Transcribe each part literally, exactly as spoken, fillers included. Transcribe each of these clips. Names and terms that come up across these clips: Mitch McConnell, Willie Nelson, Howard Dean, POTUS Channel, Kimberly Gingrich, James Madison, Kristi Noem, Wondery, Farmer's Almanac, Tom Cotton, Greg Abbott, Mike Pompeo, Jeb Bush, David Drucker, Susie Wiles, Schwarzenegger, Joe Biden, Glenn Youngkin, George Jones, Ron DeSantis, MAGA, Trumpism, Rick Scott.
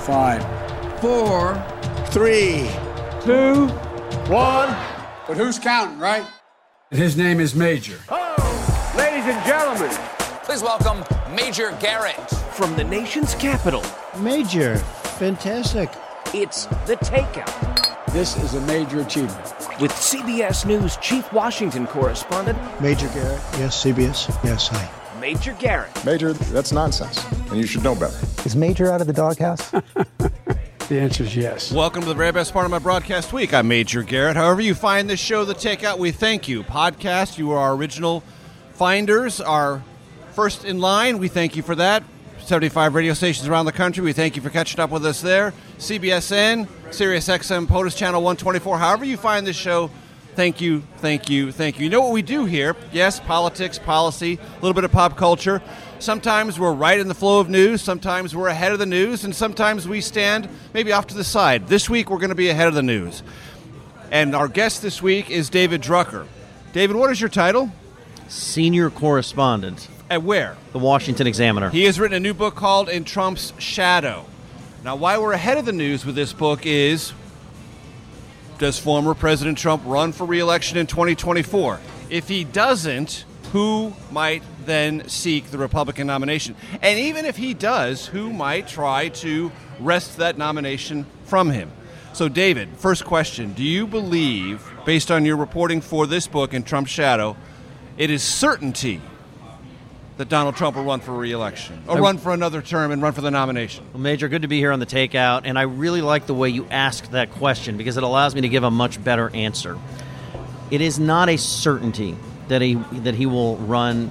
Five, four, three, two, one. But who's counting, right? And his name is Major. Oh, ladies and gentlemen, please welcome Major Garrett. From the nation's capital. Major, fantastic. It's The Takeout. This is a major achievement. With C B S News Chief Washington Correspondent. Major Garrett. Yes, C B S. Yes, hi. Major Garrett. Major, that's nonsense, and you should know better. Is Major out of the doghouse? The answer is yes. Welcome to the very best part of my broadcast week. I'm Major Garrett. However you find this show, The Takeout, we thank you. Podcast, you are our original finders, our first in line. We thank you for that. seventy-five radio stations around the country. We thank you for catching up with us there. C B S N, Sirius X M, POTUS Channel one twenty-four. However you find this show, thank you, thank you, thank you. You know what we do here? Yes, politics, policy, a little bit of pop culture. Sometimes we're right in the flow of news, sometimes we're ahead of the news, and sometimes we stand maybe off to the side. This week we're going to be ahead of the news. And our guest this week is David Drucker. David, what is your title? Senior correspondent. At where? The Washington Examiner. He has written a new book called In Trump's Shadow. Now, why we're ahead of the news with this book is, does former President Trump run for re-election in twenty twenty-four? If he doesn't, who might then seek the Republican nomination? And even if he does, who might try to wrest that nomination from him? So, David, first question. Do you believe, based on your reporting for this book, In Trump's Shadow, it is certainty that Donald Trump will run for re-election, or run for another term and run for the nomination? Well, Major, good to be here on The Takeout, and I really like the way you asked that question because it allows me to give a much better answer. It is not a certainty that he that he will run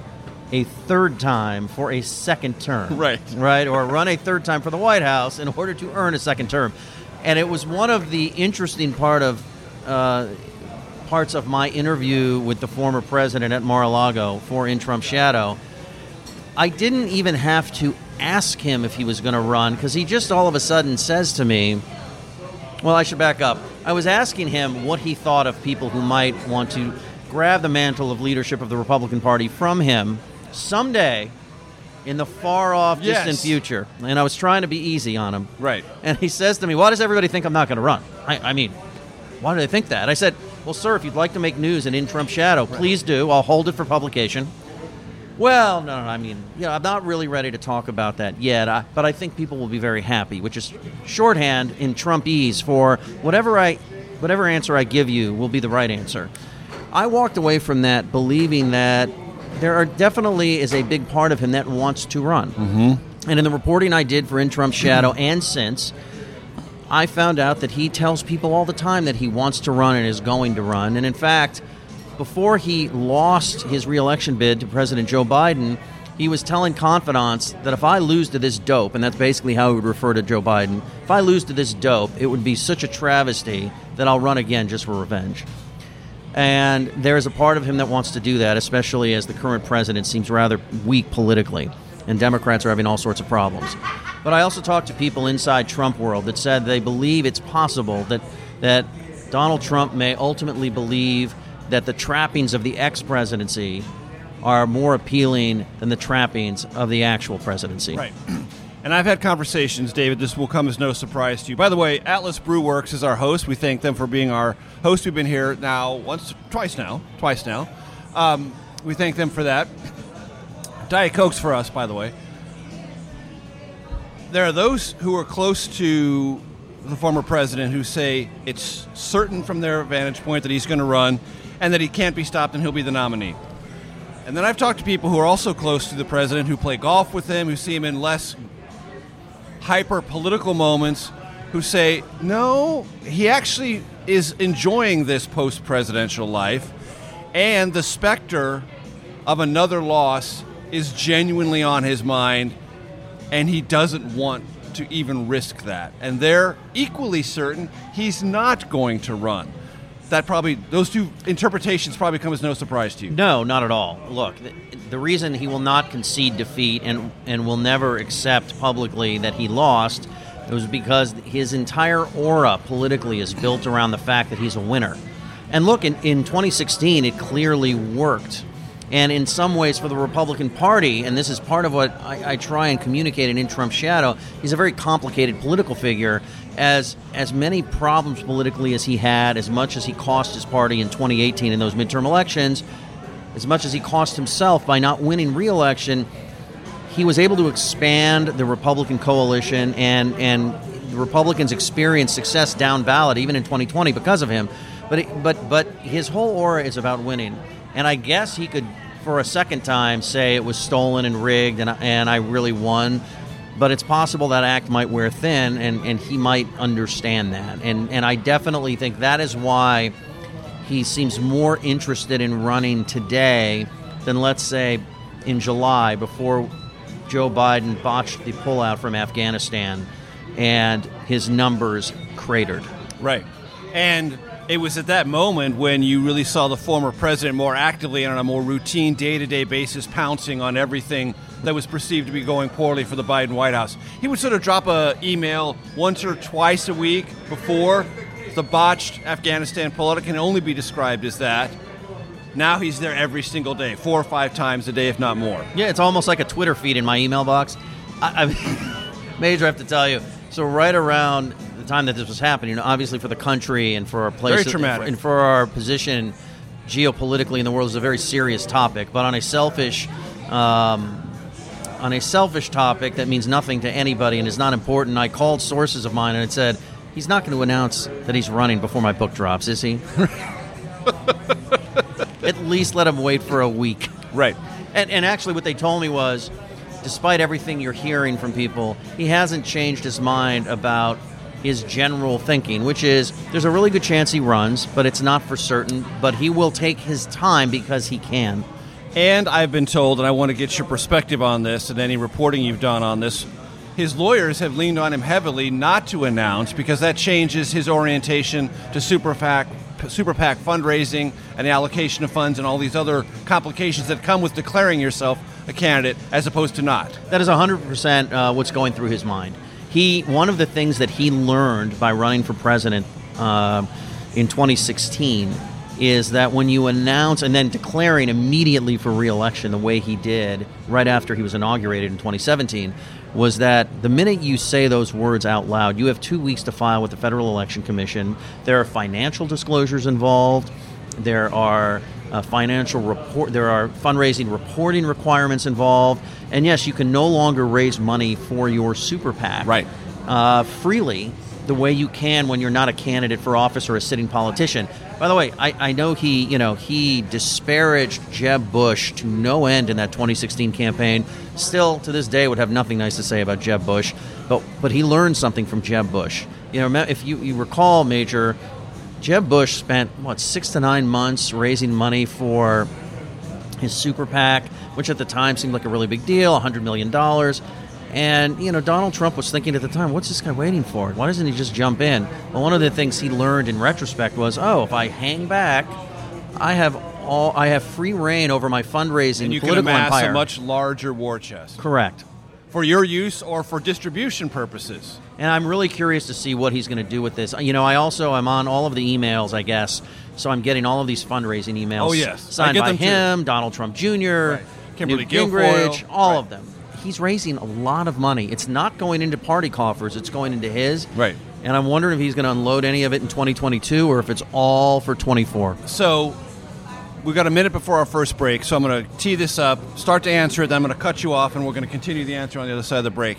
a third time for a second term, right? Right, or run a third time for the White House in order to earn a second term. And it was one of the interesting part of uh, parts of my interview with the former president at Mar-a-Lago for In Trump's Shadow. I didn't even have to ask him if he was going to run because he just all of a sudden says to me, well, I should back up. I was asking him what he thought of people who might want to grab the mantle of leadership of the Republican Party from him someday in the far-off distant yes. future. And I was trying to be easy on him. Right. And he says to me, why does everybody think I'm not going to run? I, I mean, why do they think that? I said, well, sir, if you'd like to make news and In Trump's Shadow, right. please do. I'll hold it for publication. Well, no, no, I mean, you know, I'm not really ready to talk about that yet, I, but I think people will be very happy, which is shorthand in Trumpese for whatever I, whatever answer I give you will be the right answer. I walked away from that believing that there are definitely is a big part of him that wants to run. Mm-hmm. And in the reporting I did for In Trump's Shadow mm-hmm. and since, I found out that he tells people all the time that he wants to run and is going to run. And in fact, before he lost his re-election bid to President Joe Biden, he was telling confidants that if I lose to this dope, and that's basically how he would refer to Joe Biden, if I lose to this dope, it would be such a travesty that I'll run again just for revenge. And there is a part of him that wants to do that, especially as the current president seems rather weak politically, and Democrats are having all sorts of problems. But I also talked to people inside Trump world that said they believe it's possible that that Donald Trump may ultimately believe that the trappings of the ex-presidency are more appealing than the trappings of the actual presidency. Right. And I've had conversations, David, this will come as no surprise to you. By the way, Atlas Brew Works is our host. We thank them for being our host. We've been here now once, twice now, twice now. Um, we thank them for that. Diet Coke's for us, by the way. There are those who are close to the former president who say it's certain from their vantage point that he's going to run and that he can't be stopped and he'll be the nominee. And then I've talked to people who are also close to the president, who play golf with him, who see him in less hyper-political moments, who say, no, he actually is enjoying this post-presidential life, and the specter of another loss is genuinely on his mind, and he doesn't want to even risk that. And they're equally certain he's not going to run. That probably, those two interpretations probably come as no surprise to you. No, not at all. Look, the, the reason he will not concede defeat and and will never accept publicly that he lost, it was because his entire aura politically is built around the fact that he's a winner. And look, in, in twenty sixteen, it clearly worked. And in some ways for the Republican Party, and this is part of what I, I try and communicate in In Trump's Shadow, he's a very complicated political figure. As as many problems politically as he had, as much as he cost his party in twenty eighteen in those midterm elections, as much as he cost himself by not winning re-election, he was able to expand the Republican coalition, and and the Republicans experienced success down ballot, even in twenty twenty, because of him. But it, but but his whole aura is about winning. And I guess he could, for a second time, say it was stolen and rigged, and and I really won. But it's possible that act might wear thin, and, and he might understand that. And and I definitely think that is why he seems more interested in running today than, let's say, in July, before Joe Biden botched the pullout from Afghanistan and his numbers cratered. Right. And it was at that moment when you really saw the former president more actively and on a more routine day-to-day basis pouncing on everything that was perceived to be going poorly for the Biden White House. He would sort of drop an email once or twice a week before. The botched Afghanistan pullout can only be described as that. Now he's there every single day, four or five times a day, if not more. Yeah, it's almost like a Twitter feed in my email box. I, I, Major, I have to tell you, so right around the time that this was happening, you know, obviously for the country and for our place, very traumatic, and for, and for our position geopolitically in the world, is a very serious topic. But on a selfish, um, on a selfish topic that means nothing to anybody and is not important, I called sources of mine and it said, "He's not going to announce that he's running before my book drops, is he?" At least let him wait for a week. Right. And and actually what they told me was, despite everything you're hearing from people, he hasn't changed his mind about his general thinking, which is there's a really good chance he runs, but it's not for certain. But he will take his time because he can. And I've been told, and I want to get your perspective on this and any reporting you've done on this, his lawyers have leaned on him heavily not to announce because that changes his orientation to super PAC, super PAC fundraising and the allocation of funds and all these other complications that come with declaring yourself a candidate as opposed to not. That is one hundred percent uh, what's going through his mind. He, one of the things that he learned by running for president uh, in twenty sixteen is that when you announce and then declaring immediately for re-election the way he did right after he was inaugurated in twenty seventeen, was that the minute you say those words out loud, you have two weeks to file with the Federal Election Commission. There are financial disclosures involved. There are uh, financial report. There are fundraising reporting requirements involved. And yes, you can no longer raise money for your super PAC right. uh, freely the way you can when you're not a candidate for office or a sitting politician. By the way, I, I know he, you know, he disparaged Jeb Bush to no end in that twenty sixteen campaign. Still, to this day, would have nothing nice to say about Jeb Bush. But but he learned something from Jeb Bush. You know, if you, you recall, Major, Jeb Bush spent what six to nine months raising money for his super PAC, which at the time seemed like a really big deal, one hundred million dollars. And, you know, Donald Trump was thinking at the time, what's this guy waiting for? Why doesn't he just jump in? Well, one of the things he learned in retrospect was, oh, if I hang back, I have all I have free reign over my fundraising and political empire. And you can amass a much larger war chest. Correct. For your use or for distribution purposes. And I'm really curious to see what he's going to do with this. You know, I also am on all of the emails, I guess, so I'm getting all of these fundraising emails oh, yes. signed by him, too. Donald Trump Junior, right. Kimberly Gingrich, all right. of them. He's raising a lot of money. It's not going into party coffers. It's going into his. Right. And I'm wondering if he's going to unload any of it in twenty twenty-two or if it's all for twenty-four. So we've got a minute before our first break, so I'm going to tee this up, start to answer it, then I'm going to cut you off, and we're going to continue the answer on the other side of the break.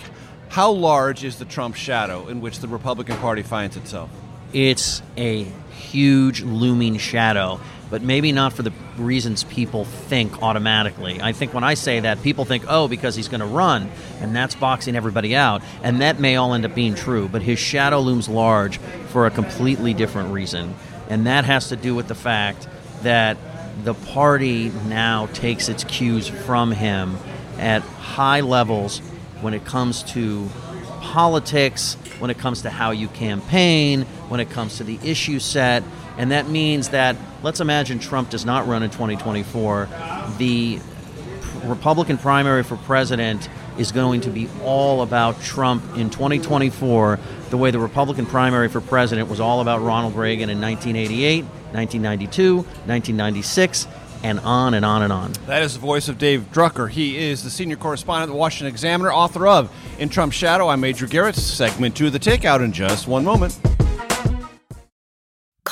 How large is the Trump shadow in which the Republican Party finds itself? It's a huge looming shadow, but maybe not for the reasons people think automatically. I think when I say that, people think, oh, because he's going to run, and that's boxing everybody out, and that may all end up being true, but his shadow looms large for a completely different reason, and that has to do with the fact that the party now takes its cues from him at high levels when it comes to politics, when it comes to how you campaign, when it comes to the issue set. And that means that, let's imagine Trump does not run in twenty twenty-four. The Republican primary for president is going to be all about Trump in twenty twenty-four, the way the Republican primary for president was all about Ronald Reagan in nineteen eighty-eight, nineteen ninety-two, nineteen ninety-six, and on and on and on. That is the voice of Dave Drucker. He is the senior correspondent of the Washington Examiner, author of In Trump's Shadow. I'm Major Garrett. Segment two of The Takeout in just one moment.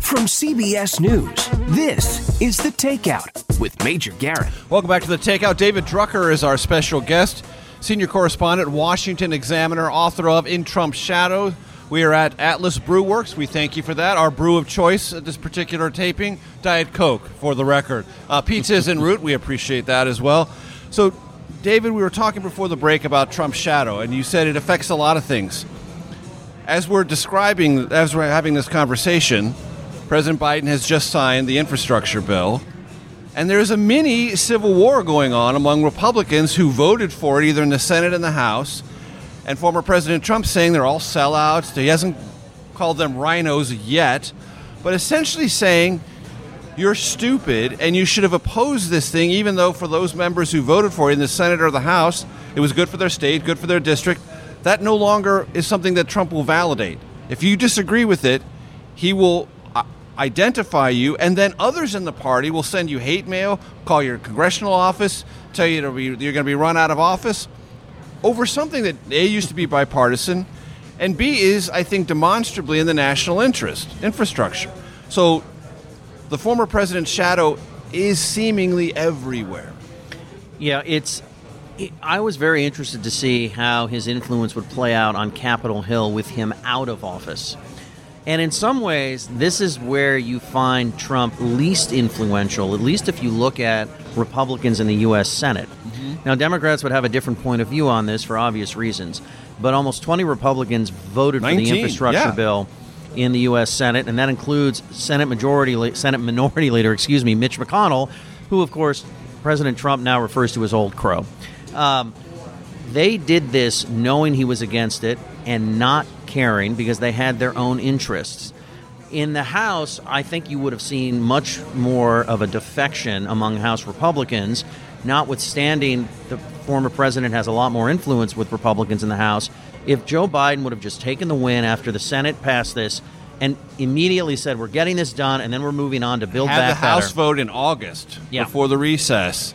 From C B S News, this is The Takeout with Major Garrett. Welcome back to The Takeout. David Drucker is our special guest, senior correspondent, Washington Examiner, author of In Trump's Shadow. We are at Atlas Brew Works. We thank you for that. Our brew of choice at this particular taping, Diet Coke, for the record. Uh, pizza is en route. We appreciate that as well. So, David, we were talking before the break about Trump's shadow, and you said it affects a lot of things. As we're describing, as we're having this conversation, President Biden has just signed the infrastructure bill, and there is a mini civil war going on among Republicans who voted for it, either in the Senate and the House, and former President Trump saying they're all sellouts. He hasn't called them rhinos yet, but essentially saying you're stupid and you should have opposed this thing, even though for those members who voted for it in the Senate or the House, it was good for their state, good for their district. That no longer is something that Trump will validate. If you disagree with it, he will identify you, and then others in the party will send you hate mail, call your congressional office, tell you to be, you're going to be run out of office over something that A, used to be bipartisan, and B, is, I think, demonstrably in the national interest, infrastructure. So the former president's shadow is seemingly everywhere. Yeah, it's. I was very interested to see how his influence would play out on Capitol Hill with him out of office. And in some ways, this is where you find Trump least influential, at least if you look at Republicans in the U S. Senate. Mm-hmm. Now, Democrats would have a different point of view on this for obvious reasons, but almost twenty Republicans voted nineteen, for the infrastructure yeah. bill in the U S. Senate, and that includes Senate Majority, Senate Minority Leader, excuse me, Mitch McConnell, who, of course, President Trump now refers to as Old Crow. Um, they did this knowing he was against it and not caring because they had their own interests. In the House, I think you would have seen much more of a defection among House Republicans, notwithstanding the former president has a lot more influence with Republicans in the House. If Joe Biden would have just taken the win after the Senate passed this and immediately said, we're getting this done, and then we're moving on to build back better. Have the House vote in August yeah. before the recess.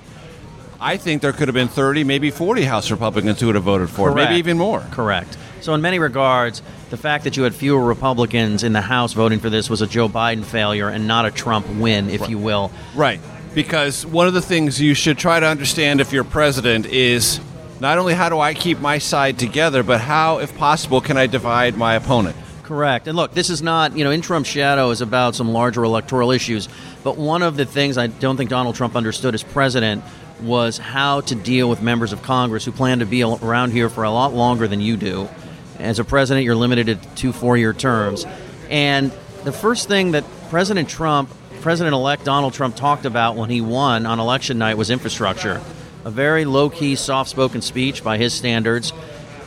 I think there could have been thirty, maybe forty House Republicans who would have voted for Correct. it, maybe even more. Correct. So in many regards, the fact that you had fewer Republicans in the House voting for this was a Joe Biden failure and not a Trump win, if right. you will. Right. Because one of the things you should try to understand if you're president is not only how do I keep my side together, but how, if possible, can I divide my opponent? Correct. And look, this is not, you know, In Trump's Shadow is about some larger electoral issues. But one of the things I don't think Donald Trump understood as president was how to deal with members of Congress who plan to be around here for a lot longer than you do. As a president, you're limited to two four-year terms. And the first thing that President Trump, President-elect Donald Trump, talked about when he won on election night was infrastructure. A very low-key, soft-spoken speech by his standards.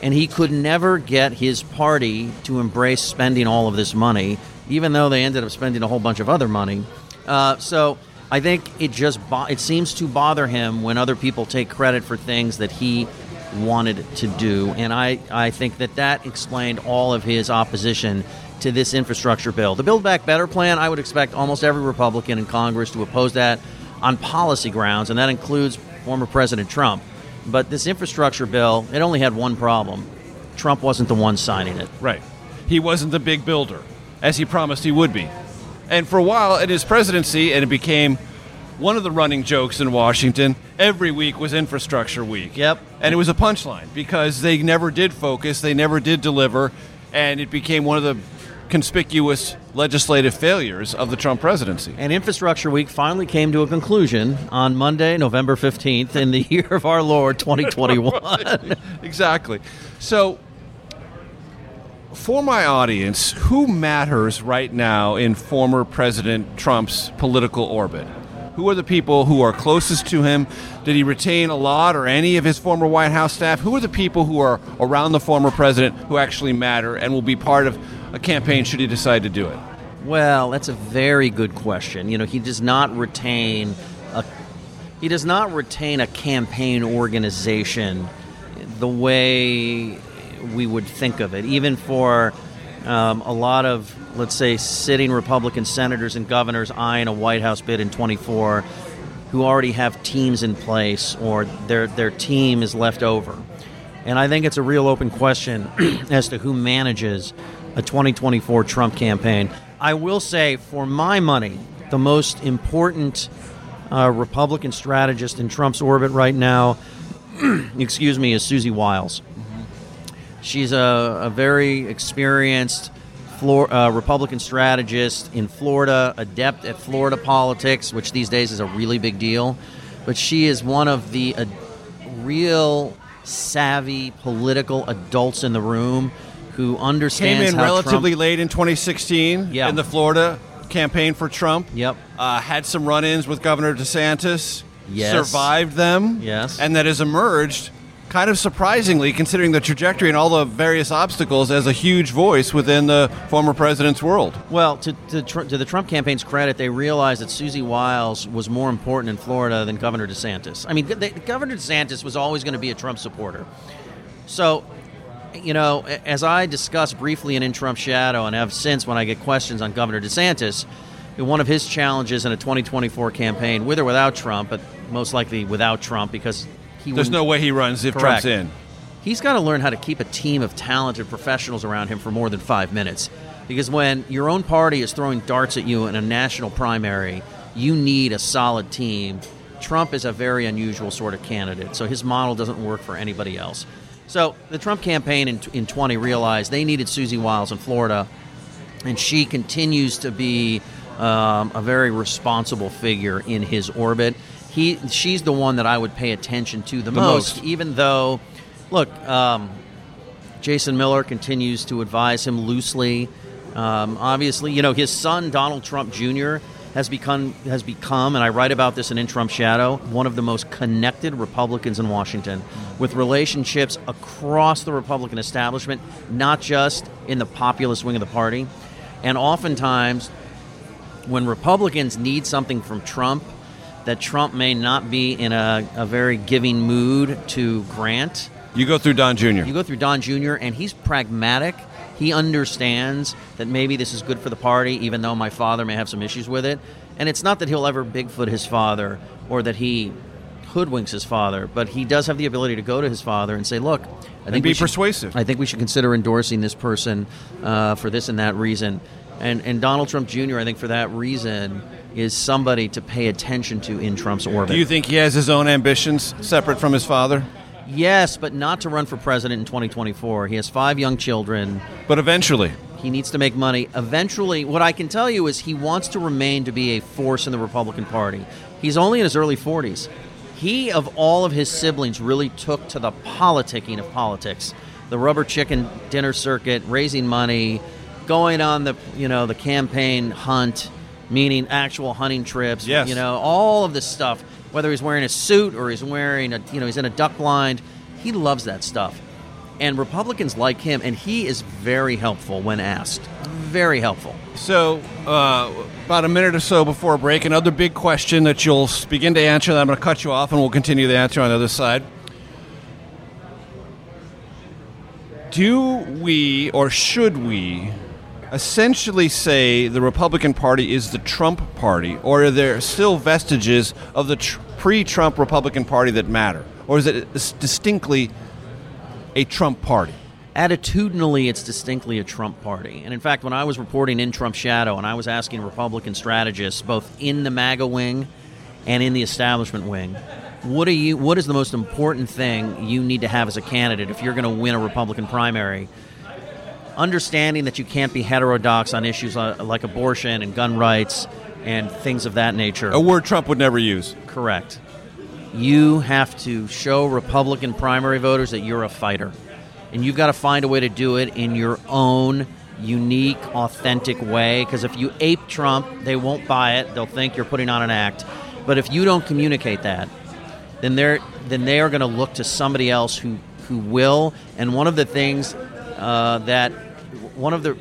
And he could never get his party to embrace spending all of this money, even though they ended up spending a whole bunch of other money. Uh, so... I think it just bo- it seems to bother him when other people take credit for things that he wanted to do. And I, I think that that explained all of his opposition to this infrastructure bill. The Build Back Better plan, I would expect almost every Republican in Congress to oppose that on policy grounds, and that includes former President Trump. But this infrastructure bill, it only had one problem. Trump wasn't the one signing it. Right. He wasn't the big builder, as he promised he would be. And for a while in his presidency, and it became One of the running jokes in Washington every week was Infrastructure Week. Yep. And it was a punchline because they never did focus, they never did deliver, and it became one of the conspicuous legislative failures of the Trump presidency. And Infrastructure Week finally came to a conclusion on Monday, November fifteenth, in the year of our Lord, twenty twenty-one. Exactly. So, for my audience, who matters right now in former President Trump's political orbit? Who are the people who are closest to him? Did he retain a lot or any of his former White House staff? Who are the people who are around the former president who actually matter and will be part of a campaign should he decide to do it? Well, that's a very good question. You know, he does not retain a he does not retain a campaign organization the way we would think of it, even for um, a lot of, let's say, sitting Republican senators and governors eyeing a White House bid in twenty-four who already have teams in place or their their team is left over. And I think it's a real open question as to who manages a twenty twenty-four Trump campaign. I will say, for my money, the most important uh, Republican strategist in Trump's orbit right now, excuse me, is Susie Wiles. She's a, a very experienced Flor- uh, Republican strategist in Florida, adept at Florida politics, which these days is a really big deal. But she is one of the uh, real savvy political adults in the room who understands Came in how relatively Trump- late in twenty sixteen yeah. in the Florida campaign for Trump. Yep. Uh, had some run-ins with Governor DeSantis. Yes. Survived them. Yes. And that has emerged, kind of surprisingly, considering the trajectory and all the various obstacles, as a huge voice within the former president's world. Well, to, to, to the Trump campaign's credit, they realized that Susie Wiles was more important in Florida than Governor DeSantis. I mean, they, Governor DeSantis was always going to be a Trump supporter. So, you know, as I discussed briefly in In Trump's Shadow and have since when I get questions on Governor DeSantis, one of his challenges in a twenty twenty-four campaign, with or without Trump, but most likely without Trump, because He There's no way he runs if correct. Trump's in. He's got to learn how to keep a team of talented professionals around him for more than five minutes. Because when your own party is throwing darts at you in a national primary, you need a solid team. Trump is a very unusual sort of candidate, so his model doesn't work for anybody else. So the Trump campaign in, in twenty realized they needed Susie Wiles in Florida, and she continues to be um, a very responsible figure in his orbit. He, she's the one that I would pay attention to the, the most, most, even though, look, um, Jason Miller continues to advise him loosely. Um, obviously, you know, his son, Donald Trump Junior, has become, has become, and I write about this in In Trump's Shadow, one of the most connected Republicans in Washington, with relationships across the Republican establishment, not just in the populist wing of the party. And oftentimes, when Republicans need something from Trump that Trump may not be in a, a very giving mood to grant. You go through Don Junior You go through Don Junior, and he's pragmatic. He understands that maybe this is good for the party, even though my father may have some issues with it. And it's not that he'll ever Bigfoot his father or that he hoodwinks his father, but he does have the ability to go to his father and say, look, I think and be we should, persuasive. I think we should consider endorsing this person uh, for this and that reason. And and Donald Trump Junior, I think for that reason, is somebody to pay attention to in Trump's orbit. Do you think he has his own ambitions separate from his father? Yes, but not to run for president in twenty twenty-four. He has five young children. But eventually. He needs to make money. Eventually, what I can tell you is he wants to remain to be a force in the Republican Party. He's only in his early forties. He, of all of his siblings, really took to the politicking of politics. The rubber chicken dinner circuit, raising money, going on the, you know, the campaign hunt, meaning actual hunting trips, yes. You know, all of this stuff, whether he's wearing a suit or he's wearing a, you know, he's in a duck blind, he loves that stuff. And Republicans like him, and he is very helpful when asked. Very helpful. So uh, about a minute or so before a break, another big question that you'll begin to answer, and I'm going to cut you off, and we'll continue the answer on the other side. Do we, or should we, essentially say the Republican Party is the Trump Party, or are there still vestiges of the tr- pre-Trump Republican Party that matter? Or is it distinctly a Trump Party? Attitudinally, it's distinctly a Trump Party. And in fact, when I was reporting In Trump's Shadow and I was asking Republican strategists, both in the MAGA wing and in the establishment wing, what are you? What is the most important thing you need to have as a candidate if you're going to win a Republican primary? Understanding that you can't be heterodox on issues like abortion and gun rights and things of that nature. A word Trump would never use. Correct. You have to show Republican primary voters that you're a fighter. And you've got to find a way to do it in your own unique, authentic way. Because if you ape Trump, they won't buy it. They'll think you're putting on an act. But if you don't communicate that, then they're then they are going to look to somebody else who, who will. And one of the things uh, that one of the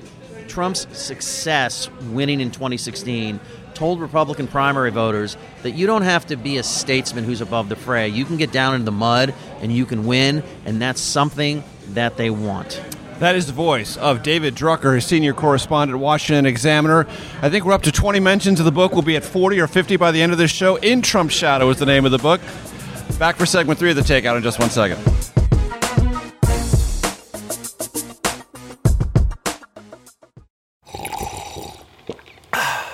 Trump's success winning in twenty sixteen told Republican primary voters that you don't have to be a statesman who's above the fray. You can get down in the mud and you can win, and that's something that they want. That is the voice of David Drucker, his senior correspondent, Washington Examiner. I think we're up to twenty mentions of the book. We'll be at forty or fifty by the end of this show. In Trump's Shadow is the name of the book. Back for segment three of The Takeout in just one second.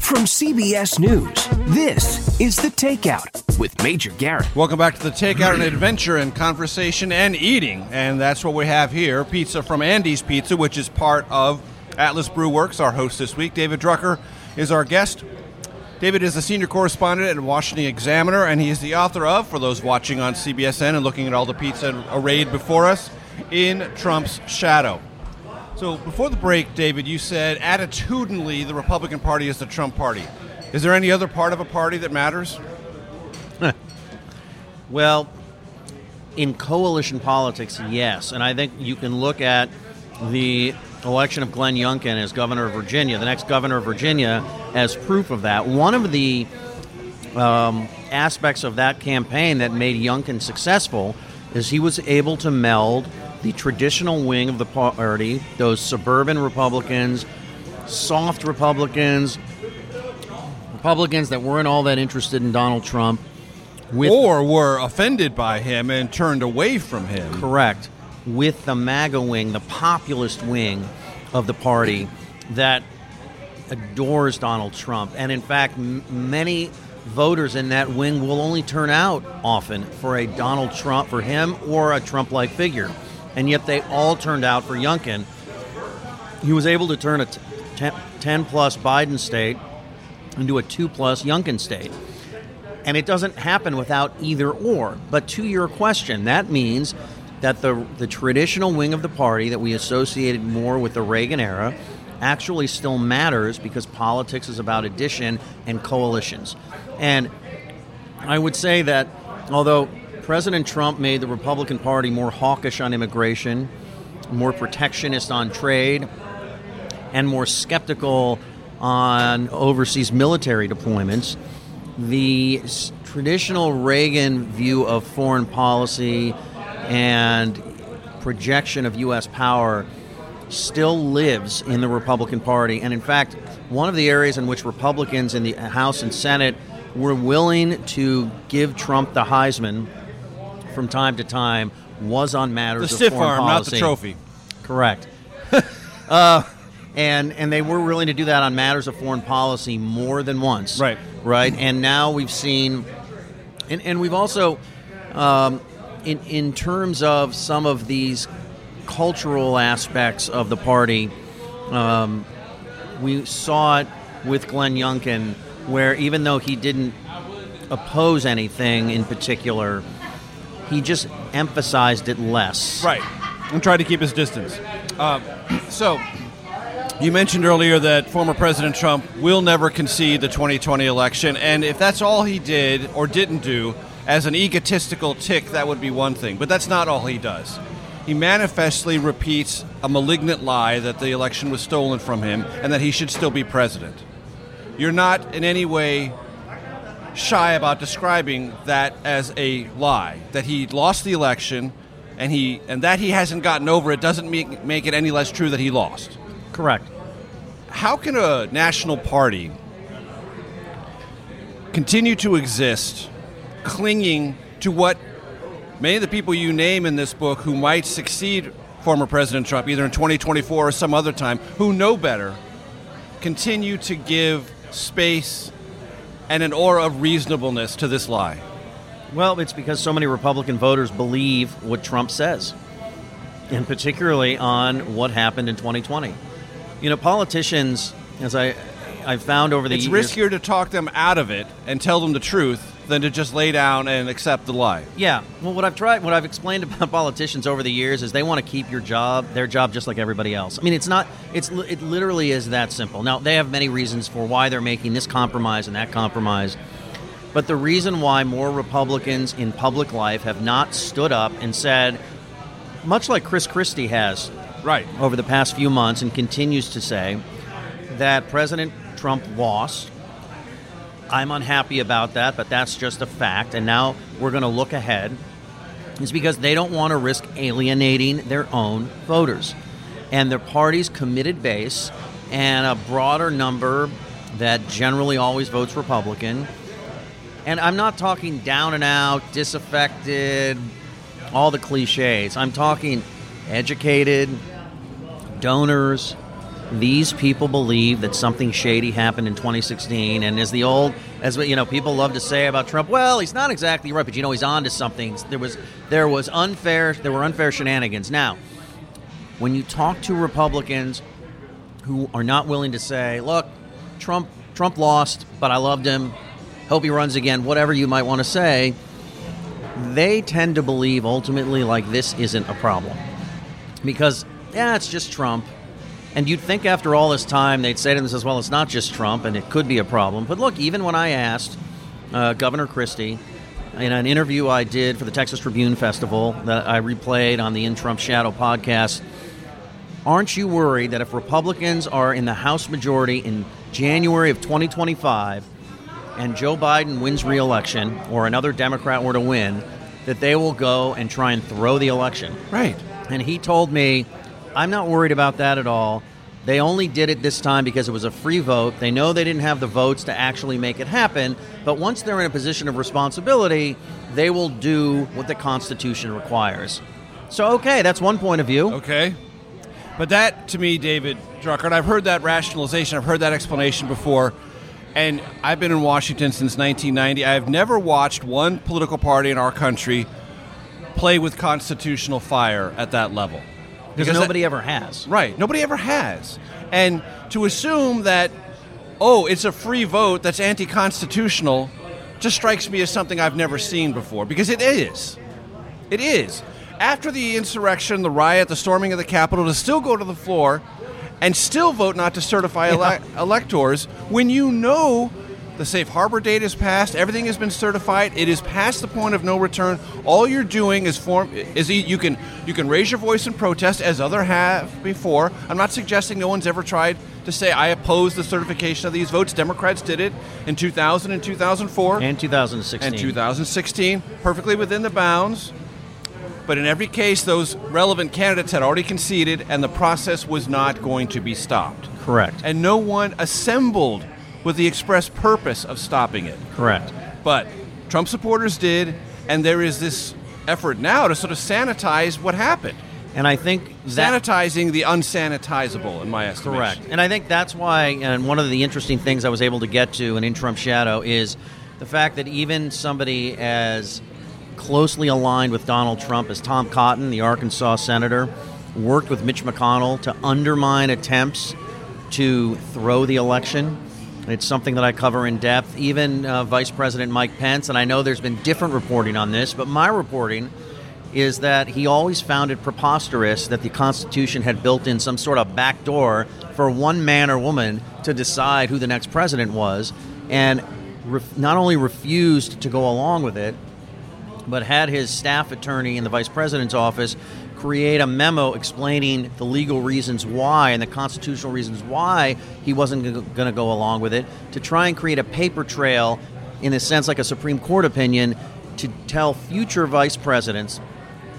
From C B S News, this is The Takeout with Major Garrett. Welcome back to The Takeout, an adventure in conversation and eating. And that's what we have here, pizza from Andy's Pizza, which is part of Atlas Brew Works, our host this week. David Drucker is our guest. David is the senior correspondent at The Washington Examiner, and he is the author of, for those watching on C B S N and looking at all the pizza arrayed before us, In Trump's Shadow. So before the break, David, you said attitudinally the Republican Party is the Trump Party. Is there any other part of a party that matters? Well, in coalition politics, yes. And I think you can look at the election of Glenn Youngkin as governor of Virginia, the next governor of Virginia, as proof of that. One of the um, aspects of that campaign that made Youngkin successful is he was able to meld the traditional wing of the party, those suburban Republicans, soft Republicans, Republicans that weren't all that interested in Donald Trump. With, or were offended by him and turned away from him. Correct. With the MAGA wing, the populist wing of the party that adores Donald Trump. And in fact, m- many voters in that wing will only turn out often for a Donald Trump, for him or a Trump-like figure. And yet they all turned out for Youngkin. He was able to turn a ten-plus Biden state into a two-plus Youngkin state. And it doesn't happen without either or. But to your question, that means that the, the traditional wing of the party that we associated more with the Reagan era actually still matters because politics is about addition and coalitions. And I would say that although President Trump made the Republican Party more hawkish on immigration, more protectionist on trade, and more skeptical on overseas military deployments, the traditional Reagan view of foreign policy and projection of U S power still lives in the Republican Party. And in fact, one of the areas in which Republicans in the House and Senate were willing to give Trump the Heisman from time to time was on matters of foreign policy. The stiff arm, not the trophy. Correct. uh, and and they were willing to do that on matters of foreign policy more than once. Right. Right. And now we've seen, and, and we've also, um, in in terms of some of these cultural aspects of the party, um, we saw it with Glenn Youngkin, where even though he didn't oppose anything in particular, he just emphasized it less. Right. And tried to keep his distance. Uh, so, you mentioned earlier that former President Trump will never concede the twenty twenty election, and if that's all he did or didn't do as an egotistical tick, that would be one thing. But that's not all he does. He manifestly repeats a malignant lie that the election was stolen from him and that he should still be president. You're not in any way shy about describing that as a lie, that he lost the election, and he and that he hasn't gotten over it doesn't make, make it any less true that he lost. Correct. How can a national party continue to exist clinging to what many of the people you name in this book who might succeed former President Trump, either in twenty twenty-four or some other time, who know better, continue to give space and an aura of reasonableness to this lie? Well, it's because so many Republican voters believe what Trump says, and particularly on what happened in twenty twenty. You know, politicians, as I, I've found over the it's years... It's riskier to talk them out of it and tell them the truth than to just lay down and accept the lie. Yeah. Well, what I've tried, what I've explained about politicians over the years is they want to keep your job, their job, just like everybody else. I mean, it's not, it's, it literally is that simple. Now, they have many reasons for why they're making this compromise and that compromise. But the reason why more Republicans in public life have not stood up and said, much like Chris Christie has right over the past few months and continues to say, that President Trump lost. I'm unhappy about that, but that's just a fact, and now we're going to look ahead, is because they don't want to risk alienating their own voters. And their party's committed base and a broader number that generally always votes Republican. And I'm not talking down and out, disaffected, all the cliches. I'm talking educated, donors. These people believe that something shady happened in twenty sixteen, and as the old, as you know, people love to say about Trump, well, he's not exactly right, but you know, he's on to something. There was, there was unfair, there were unfair shenanigans. Now, when you talk to Republicans who are not willing to say, look, Trump, Trump lost, but I loved him, hope he runs again, whatever you might want to say, they tend to believe ultimately like this isn't a problem because, yeah, it's just Trump. And you'd think after all this time, they'd say to themselves, well, it's not just Trump, and it could be a problem. But look, even when I asked uh, Governor Christie in an interview I did for the Texas Tribune Festival that I replayed on the In Trump's Shadow podcast, aren't you worried that if Republicans are in the House majority in January of twenty twenty-five and Joe Biden wins re-election or another Democrat were to win, that they will go and try and throw the election? Right. And he told me, I'm not worried about that at all. They only did it this time because it was a free vote. They know they didn't have the votes to actually make it happen. But once they're in a position of responsibility, they will do what the Constitution requires. So, okay, that's one point of view. Okay. But that, to me, David Drucker, and I've heard that rationalization, I've heard that explanation before, and I've been in Washington since nineteen ninety. I've never watched one political party in our country play with constitutional fire at that level. Because, because nobody that, ever has. Right. Nobody ever has. And to assume that, oh, it's a free vote that's anti-constitutional just strikes me as something I've never seen before. Because it is. It is. After the insurrection, the riot, the storming of the Capitol, to still go to the floor and still vote not to certify ele- yeah. electors when you know the safe harbor date is passed, everything has been certified, it is past the point of no return. All you're doing is form is you can you can raise your voice and protest as other have before. I'm not suggesting no one's ever tried to say I oppose the certification of these votes. Democrats did it in two thousand and two thousand four and two thousand sixteen. And two thousand sixteen, perfectly within the bounds. But in every case, those relevant candidates had already conceded and the process was not going to be stopped. Correct. And no one assembled with the express purpose of stopping it. Correct. But Trump supporters did, and there is this effort now to sort of sanitize what happened. And I think that, sanitizing the unsanitizable, in my estimation. Correct. And I think that's why, and one of the interesting things I was able to get to in In Trump's Shadow is the fact that even somebody as closely aligned with Donald Trump as Tom Cotton, the Arkansas senator, worked with Mitch McConnell to undermine attempts to throw the election. It's something that I cover in depth, even uh, Vice President Mike Pence, and I know there's been different reporting on this, but my reporting is that he always found it preposterous that the Constitution had built in some sort of backdoor for one man or woman to decide who the next president was, and ref- not only refused to go along with it, but had his staff attorney in the Vice President's office create a memo explaining the legal reasons why and the constitutional reasons why he wasn't going to go along with it, to try and create a paper trail in a sense like a Supreme Court opinion, to tell future vice presidents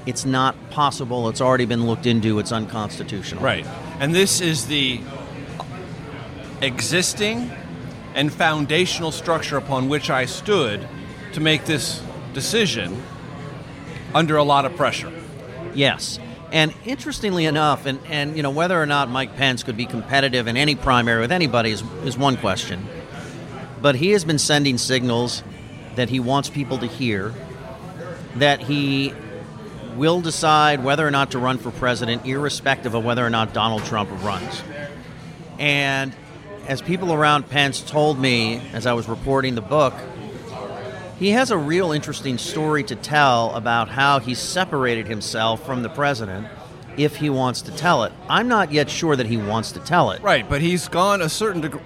it's not possible, it's already been looked into, it's unconstitutional. Right. And this is the existing and foundational structure upon which I stood to make this decision under a lot of pressure. Yes. And interestingly enough, and, and you know, whether or not Mike Pence could be competitive in any primary with anybody is, is one question. But he has been sending signals that he wants people to hear, that he will decide whether or not to run for president, irrespective of whether or not Donald Trump runs. And as people around Pence told me as I was reporting the book, he has a real interesting story to tell about how he separated himself from the president if he wants to tell it. I'm not yet sure that he wants to tell it. Right, but he's gone a certain degree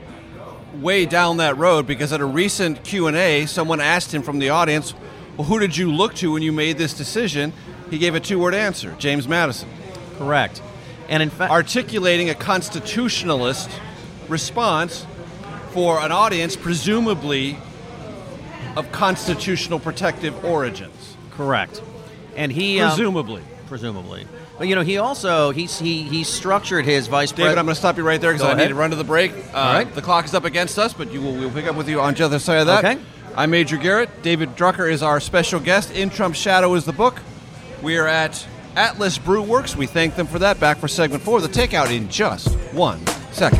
way down that road, because at a recent Q and A, someone asked him from the audience, well, who did you look to when you made this decision? He gave a two-word answer, James Madison. Correct. And in fact, articulating a constitutionalist response for an audience presumably of constitutional protective origins. Correct. And he... Presumably. Um, presumably. But, you know, he also, he's, he he structured his vice president... David, I'm going to stop you right there because I ahead. need to run to the break. Uh, All right. The clock is up against us, but you will, we'll pick up with you on the other side of that. Okay. I'm Major Garrett. David Drucker is our special guest. In Trump's Shadow is the book. We are at Atlas Brew Works. We thank them for that. Back for segment four, the takeout, in just one second.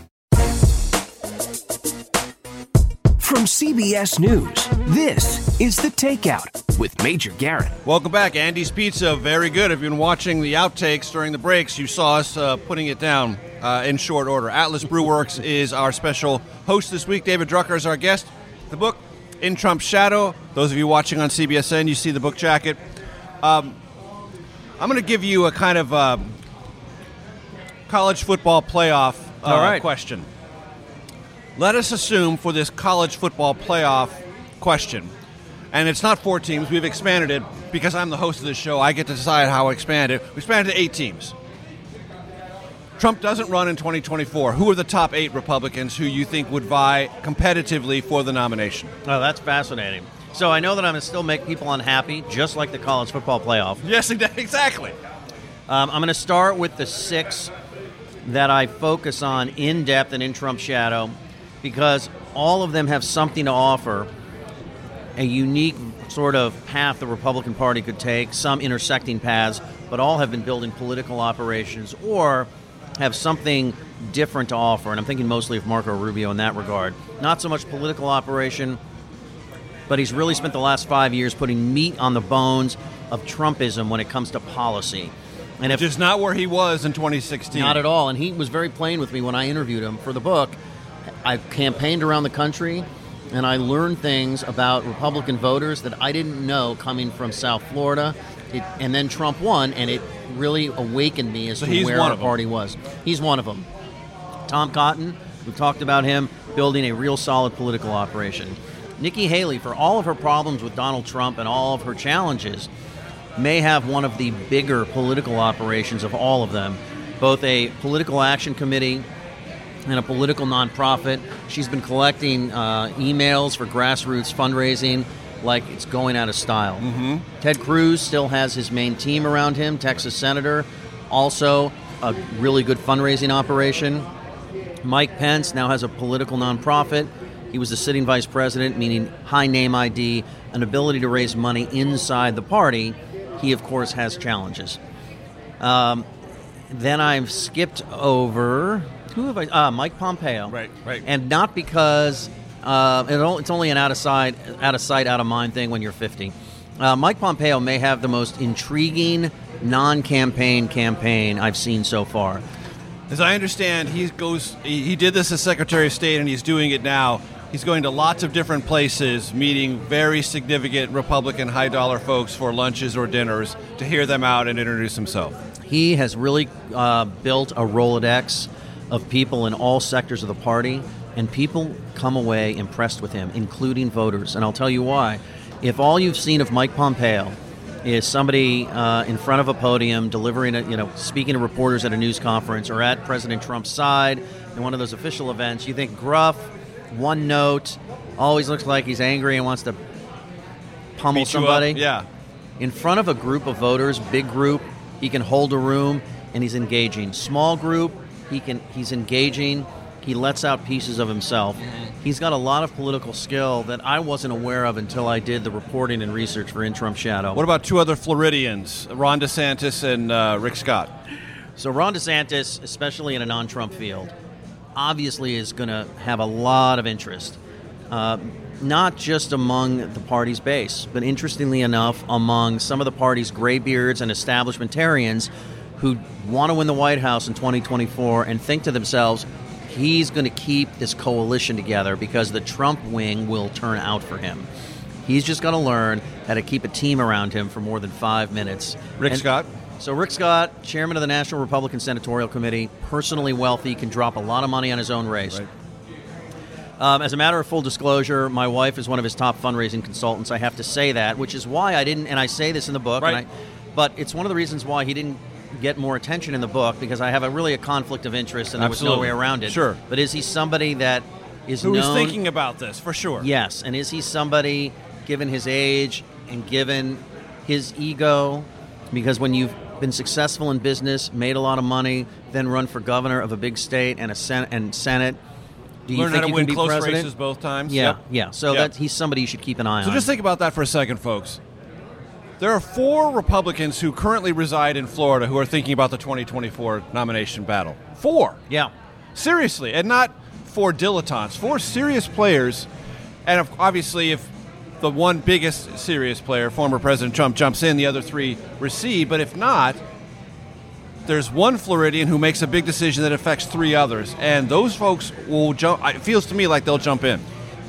From C B S News, this is The Takeout with Major Garrett. Welcome back. Andy's Pizza, very good. If you've been watching the outtakes during the breaks, you saw us uh, putting it down uh, in short order. Atlas Brew Works is our special host this week. David Drucker is our guest. The book, In Trump's Shadow. Those of you watching on C B S N, you see the book jacket. Um, I'm going to give you a kind of um, college football playoff uh, All right. question. Let us assume for this college football playoff question, and it's not four teams, we've expanded it because I'm the host of this show, I get to decide how I expand it. We expanded to eight teams. Trump doesn't run in twenty twenty-four. Who are the top eight Republicans who you think would vie competitively for the nomination? Oh, that's fascinating. So I know that I'm going to still make people unhappy, just like the college football playoff. Yes, exactly. Um, I'm going to start with the six that I focus on in depth and In Trump's Shadow, because all of them have something to offer, a unique sort of path the Republican Party could take, some intersecting paths, but all have been building political operations or have something different to offer. And I'm thinking mostly of Marco Rubio in that regard. Not so much political operation, but he's really spent the last five years putting meat on the bones of Trumpism when it comes to policy. And Which if, is not where he was in twenty sixteen. Not at all. And he was very plain with me when I interviewed him for the book. I've campaigned around the country, and I learned things about Republican voters that I didn't know coming from South Florida. It, and then Trump won, and it really awakened me as so to where our party was. He's one of them. Tom Cotton, we've talked about him, building a real solid political operation. Nikki Haley, for all of her problems with Donald Trump and all of her challenges, may have one of the bigger political operations of all of them, both a political action committee and a political nonprofit. She's been collecting uh, emails for grassroots fundraising like it's going out of style. Mm-hmm. Ted Cruz still has his main team around him, Texas senator, also a really good fundraising operation. Mike Pence now has a political nonprofit. He was the sitting vice president, meaning high name I D, an ability to raise money inside the party. He, of course, has challenges. Um, then I've skipped over... Who have I? Uh, Mike Pompeo. Right, right. And not because uh, it, it's only an out of sight, out of sight, out of mind thing when you're fifty. Uh, Mike Pompeo may have the most intriguing non-campaign campaign I've seen so far. As I understand, he goes. He, he did this as Secretary of State, and he's doing it now. He's going to lots of different places, meeting very significant Republican high-dollar folks for lunches or dinners to hear them out and introduce himself. He has really uh, built a Rolodex of people in all sectors of the party, and people come away impressed with him, including voters. And I'll tell you why. If all you've seen of Mike Pompeo is somebody uh, in front of a podium delivering, a, you know, speaking to reporters at a news conference or at President Trump's side in one of those official events, you think gruff, one note, always looks like he's angry and wants to pummel somebody. Yeah. In front of a group of voters, big group, he can hold a room and he's engaging. Small group, he can he's engaging. He lets out pieces of himself. He's got a lot of political skill that I wasn't aware of until I did the reporting and research for In Trump's Shadow. What about two other Floridians, Ron DeSantis and uh, Rick Scott? So Ron DeSantis, especially in a non-Trump field, obviously is going to have a lot of interest, uh, not just among the party's base, but interestingly enough, among some of the party's graybeards and establishmentarians who want to win the White House in twenty twenty-four and think to themselves, he's going to keep this coalition together because the Trump wing will turn out for him. He's just going to learn how to keep a team around him for more than five minutes. Rick and Scott. So Rick Scott, chairman of the National Republican Senatorial Committee, personally wealthy, can drop a lot of money on his own race. Right. Um, as a matter of full disclosure, my wife is one of his top fundraising consultants. I have to say that, which is why I didn't, and I say this in the book, right. and I, but it's one of the reasons why he didn't get more attention in the book, because I have a really a conflict of interest and Absolutely. There was no way around it. Sure. But is he somebody that is Who known... Who's thinking about this, for sure. Yes, and is he somebody, given his age and given his ego, because when you've been successful in business, made a lot of money, then run for governor of a big state and a sen- and Senate, do you Learn think how to you win can be close president? Races both times. Yeah, yep. yeah. So yep. that he's somebody you should keep an eye so on. So just think about that for a second, folks. There are four Republicans who currently reside in Florida who are thinking about the twenty twenty-four nomination battle. Four. Yeah. Seriously, and not four dilettantes. Four serious players, and obviously if the one biggest serious player, former President Trump, jumps in, the other three recede, but if not, there's one Floridian who makes a big decision that affects three others, and those folks will jump. It feels to me like they'll jump in.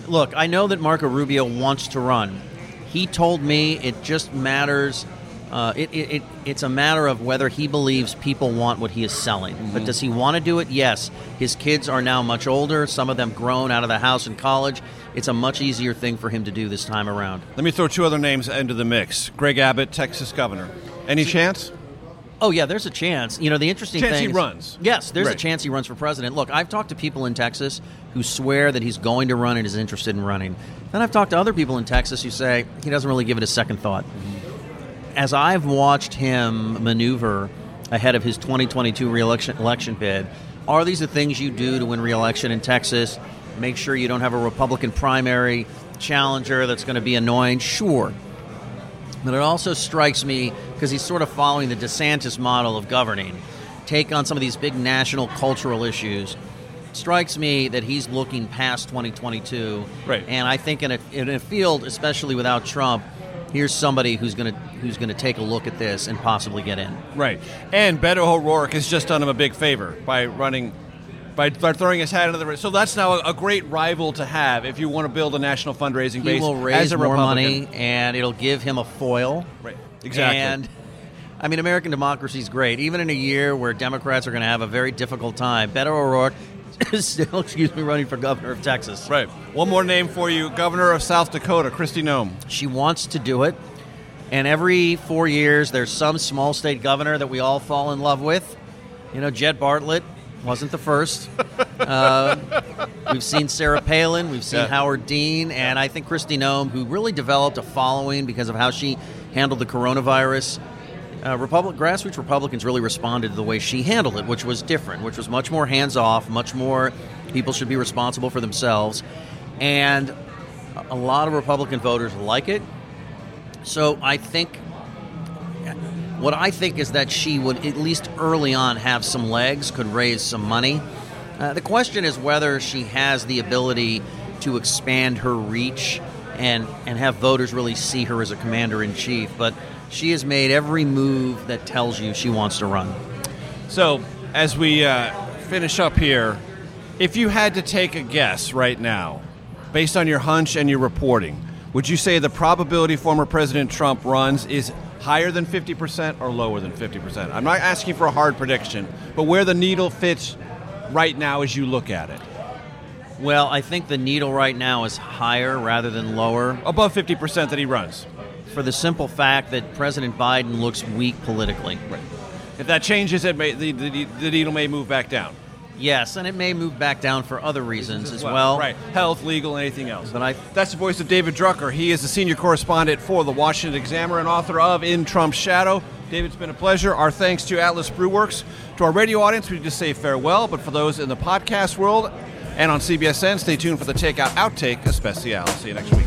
Look, I know that Marco Rubio wants to run. He told me it just matters, uh, it, it, it it's a matter of whether he believes people want what he is selling. Mm-hmm. But does he want to do it? Yes. His kids are now much older, some of them grown out of the house in college. It's a much easier thing for him to do this time around. Let me throw two other names into the mix. Greg Abbott, Texas governor. Any See, chance? Oh, yeah, there's a chance. You know, the interesting chance thing Chance he runs. Yes, there's right. a chance he runs for president. Look, I've talked to people in Texas who swear that he's going to run and is interested in running. Then I've talked to other people in Texas who say he doesn't really give it a second thought. As I've watched him maneuver ahead of his twenty twenty-two re-election election bid, are these the things you do to win re-election in Texas? Make sure you don't have a Republican primary challenger that's going to be annoying? Sure. But it also strikes me, because he's sort of following the DeSantis model of governing, take on some of these big national cultural issues, strikes me that he's looking past twenty twenty-two. Right. And I think in a, in a field, especially without Trump, here's somebody who's going to who's going to take a look at this and possibly get in. Right. And Beto O'Rourke has just done him a big favor by running... By, by throwing his hat into the ring. So that's now a, a great rival to have if you want to build a national fundraising he base. He will raise as a more Republican. Money, and it'll give him a foil. Right, exactly. And, I mean, American democracy is great. Even in a year where Democrats are going to have a very difficult time, Beto O'Rourke is still, excuse me, running for governor of Texas. Right. One more name for you, governor of South Dakota, Kristi Noem. She wants to do it, and every four years there's some small state governor that we all fall in love with. You know, Jed Bartlett. Wasn't the first. Uh, we've seen Sarah Palin. We've seen yeah. Howard Dean. And I think Kristi Noem, who really developed a following because of how she handled the coronavirus. Uh, Republic, grassroots Republicans really responded to the way she handled it, which was different, which was much more hands-off, much more people should be responsible for themselves. And a lot of Republican voters like it. So I think... What I think is that she would, at least early on, have some legs, could raise some money. Uh, the question is whether she has the ability to expand her reach and, and have voters really see her as a commander-in-chief. But she has made every move that tells you she wants to run. So as we uh, finish up here, if you had to take a guess right now, based on your hunch and your reporting, would you say the probability former President Trump runs is higher than fifty percent or lower than fifty percent? I'm not asking for a hard prediction, but where the needle fits right now as you look at it. Well, I think the needle right now is higher rather than lower. Above fifty percent that he runs. For the simple fact that President Biden looks weak politically. Right. If that changes, it may, the, the, the needle may move back down. Yes, and it may move back down for other reasons as, as well. well. Right, health, legal, and anything else. But I, That's the voice of David Drucker. He is the senior correspondent for The Washington Examiner and author of In Trump's Shadow. David, it's been a pleasure. Our thanks to Atlas Brew Works. To our radio audience, we just say farewell. But for those in the podcast world and on C B S N, stay tuned for the Takeout Outtake Especial. See you next week.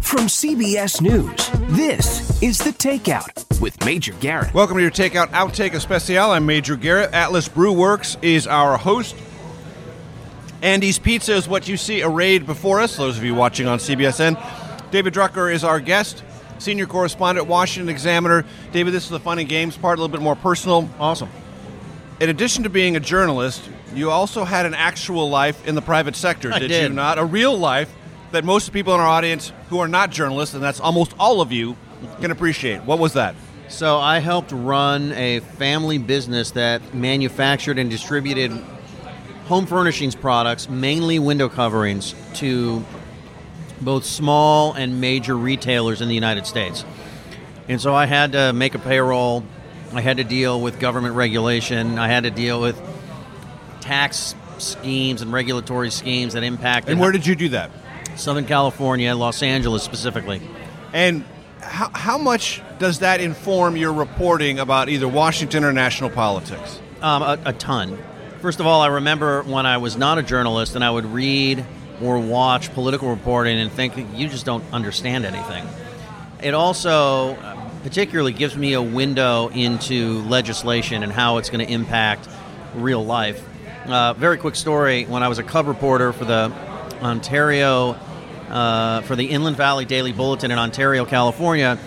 From C B S News, this is The Takeout with Major Garrett. Welcome to your Takeout Outtake Especial. I'm Major Garrett. Atlas Brew Works is our host. Andy's Pizza is what you see arrayed before us, those of you watching on C B S N. David Drucker is our guest, senior correspondent, Washington Examiner. David, this is the fun and games part, a little bit more personal. Awesome. In addition to being a journalist, you also had an actual life in the private sector, I did, did you not? A real life that most of the people in our audience who are not journalists, and that's almost all of you, can appreciate. What was that? So I helped run a family business that manufactured and distributed home furnishings products, mainly window coverings, to both small and major retailers in the United States. And so I had to make a payroll. I had to deal with government regulation. I had to deal with tax schemes and regulatory schemes that impacted. And where did you do that? Southern California, Los Angeles specifically. And how, how much does that inform your reporting about either Washington or national politics? Um, a, a ton. First of all, I remember when I was not a journalist and I would read or watch political reporting and think, you just don't understand anything. It also particularly gives me a window into legislation and how it's going to impact real life. Uh, very quick story, when I was a cub reporter for the Ontario, uh, for the Inland Valley Daily Bulletin in Ontario, California,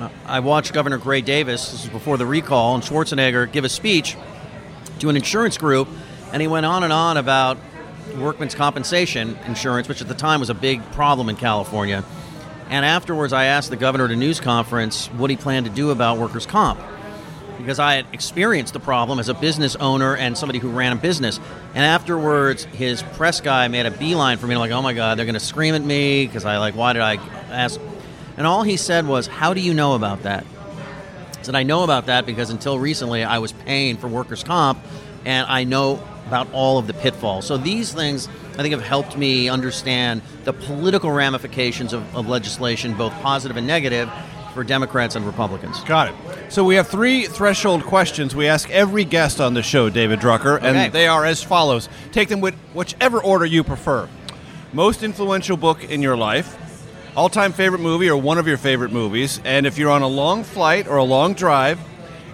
uh, I watched Governor Gray Davis, this is before the recall, and Schwarzenegger give a speech to an insurance group, and he went on and on about workman's compensation insurance, which at the time was a big problem in California. And afterwards, I asked the governor at a news conference what he planned to do about workers' comp, because I had experienced the problem as a business owner and somebody who ran a business. And afterwards, his press guy made a beeline for me, like, oh my God, they're going to scream at me, because I, like, why did I ask? And all he said was, how do you know about that? I said, I know about that because until recently I was paying for workers' comp, and I know about all of the pitfalls. So these things, I think, have helped me understand the political ramifications of, of legislation, both positive and negative, for Democrats and Republicans. Got it. So we have three threshold questions we ask every guest on the show, David Drucker, okay, and they are as follows. Take them with whichever order you prefer. Most influential book in your life, all-time favorite movie or one of your favorite movies, and if you're on a long flight or a long drive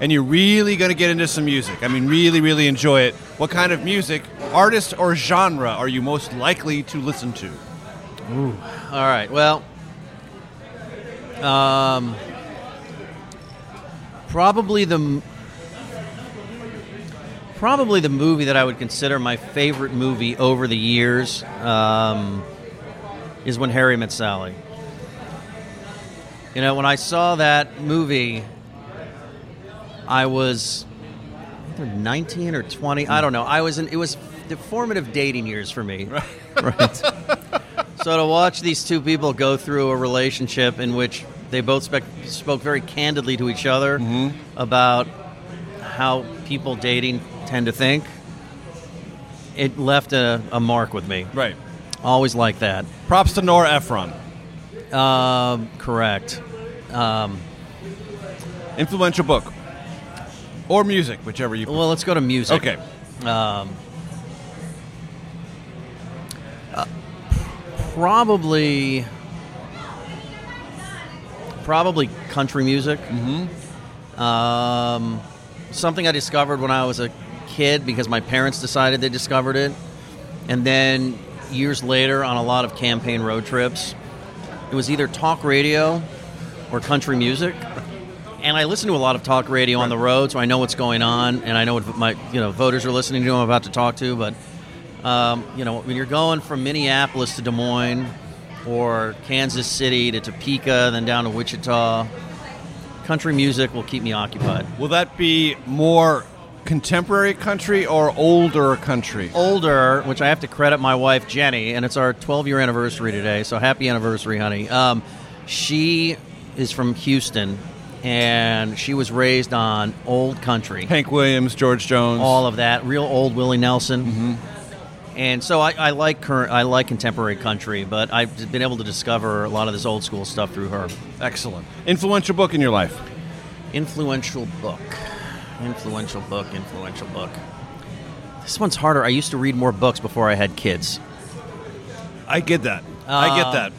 and you're really going to get into some music, I mean really, really enjoy it, what kind of music, artist or genre are you most likely to listen to? Ooh. All right, well... Um, probably the probably the movie that I would consider my favorite movie over the years um, is When Harry Met Sally. You know, when I saw that movie, I was either nineteen or twenty. I don't know. I was in, it was the formative dating years for me. Right. Right. So to watch these two people go through a relationship in which they both spec- spoke very candidly to each other, mm-hmm, about how people dating tend to think, it left a, a mark with me. Right. Always like that. Props to Nora Ephron. Um, correct. Um, Influential book. Or music, whichever you prefer. Well, let's go to music. Okay. Um, uh, probably... Probably country music. Mm-hmm. Um, something I discovered when I was a kid because my parents decided they discovered it. And then years later on a lot of campaign road trips, it was either talk radio or country music. And I listen to a lot of talk radio on the road, so I know what's going on. And I know what my you know voters are listening to, who I'm about to talk to. But um, you know, when you're going from Minneapolis to Des Moines, or Kansas City to Topeka, then down to Wichita. Country music will keep me occupied. Will that be more contemporary country or older country? Older, which I have to credit my wife, Jenny, and it's our twelve-year anniversary today, so happy anniversary, honey. Um, she is from Houston, and she was raised on old country. Hank Williams, George Jones. All of that. Real old Willie Nelson. Mm-hmm. And so I, I like current, I like contemporary country, but I've been able to discover a lot of this old school stuff through her. Excellent. Influential book in your life? Influential book. Influential book, influential book. This one's harder. I used to read more books before I had kids. I get that. Uh, I get that.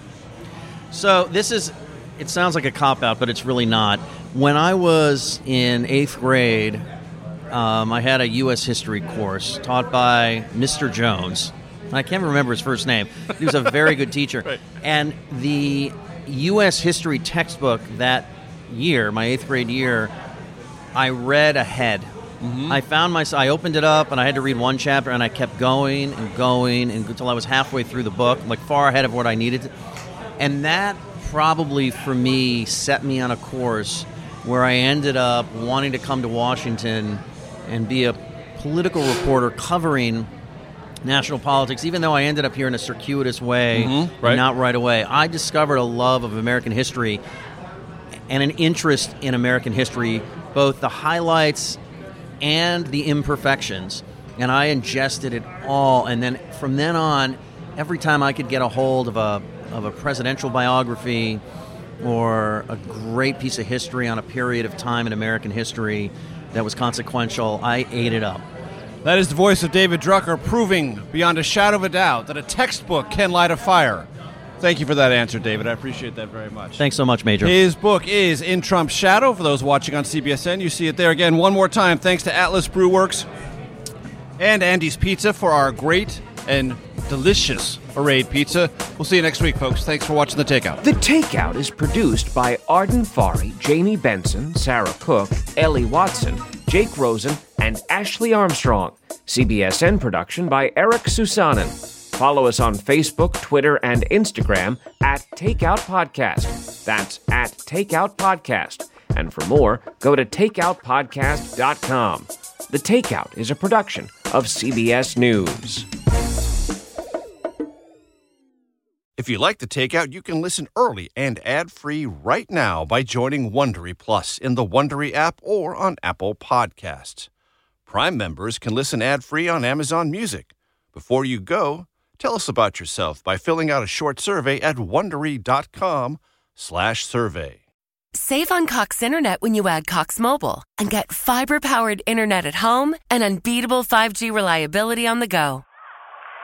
So this is, it sounds like a cop-out, but it's really not. When I was in eighth grade... Um, I had a U S history course taught by Mister Jones. I can't remember his first name. He was a very good teacher. Right. And the U S history textbook that year, my eighth grade year, I read ahead. Mm-hmm. I found myself, I opened it up and I had to read one chapter and I kept going and going and, until I was halfway through the book, like far ahead of what I needed to. And that probably, for me, set me on a course where I ended up wanting to come to Washington and be a political reporter covering national politics, even though I ended up here in a circuitous way, mm-hmm, right. not right away. I discovered a love of American history and an interest in American history, both the highlights and the imperfections. And I ingested it all. And then from then on, every time I could get a hold of a, of a presidential biography or a great piece of history on a period of time in American history that was consequential, I ate it up. That is the voice of David Drucker, proving beyond a shadow of a doubt that a textbook can light a fire. Thank you for that answer, David. I appreciate that very much. Thanks so much, Major. His book is In Trump's Shadow. For those watching on C B S N, you see it there again one more time. Thanks to Atlas Brew Works and Andy's Pizza for our great and delicious arrayed pizza. We'll see you next week, folks. Thanks for watching The Takeout. The Takeout is produced by Arden Fari, Jamie Benson, Sarah Cook, Ellie Watson, Jake Rosen, and Ashley Armstrong. C B S N production by Eric Susanen. Follow us on Facebook, Twitter, and Instagram at Takeout Podcast. That's at Takeout Podcast. And for more, go to takeout podcast dot com. The Takeout is a production of C B S News. If you like The Takeout, you can listen early and ad-free right now by joining Wondery Plus in the Wondery app or on Apple Podcasts. Prime members can listen ad-free on Amazon Music. Before you go, tell us about yourself by filling out a short survey at wondery dot com slash survey. Save on Cox Internet when you add Cox Mobile and get fiber-powered internet at home and unbeatable five G reliability on the go.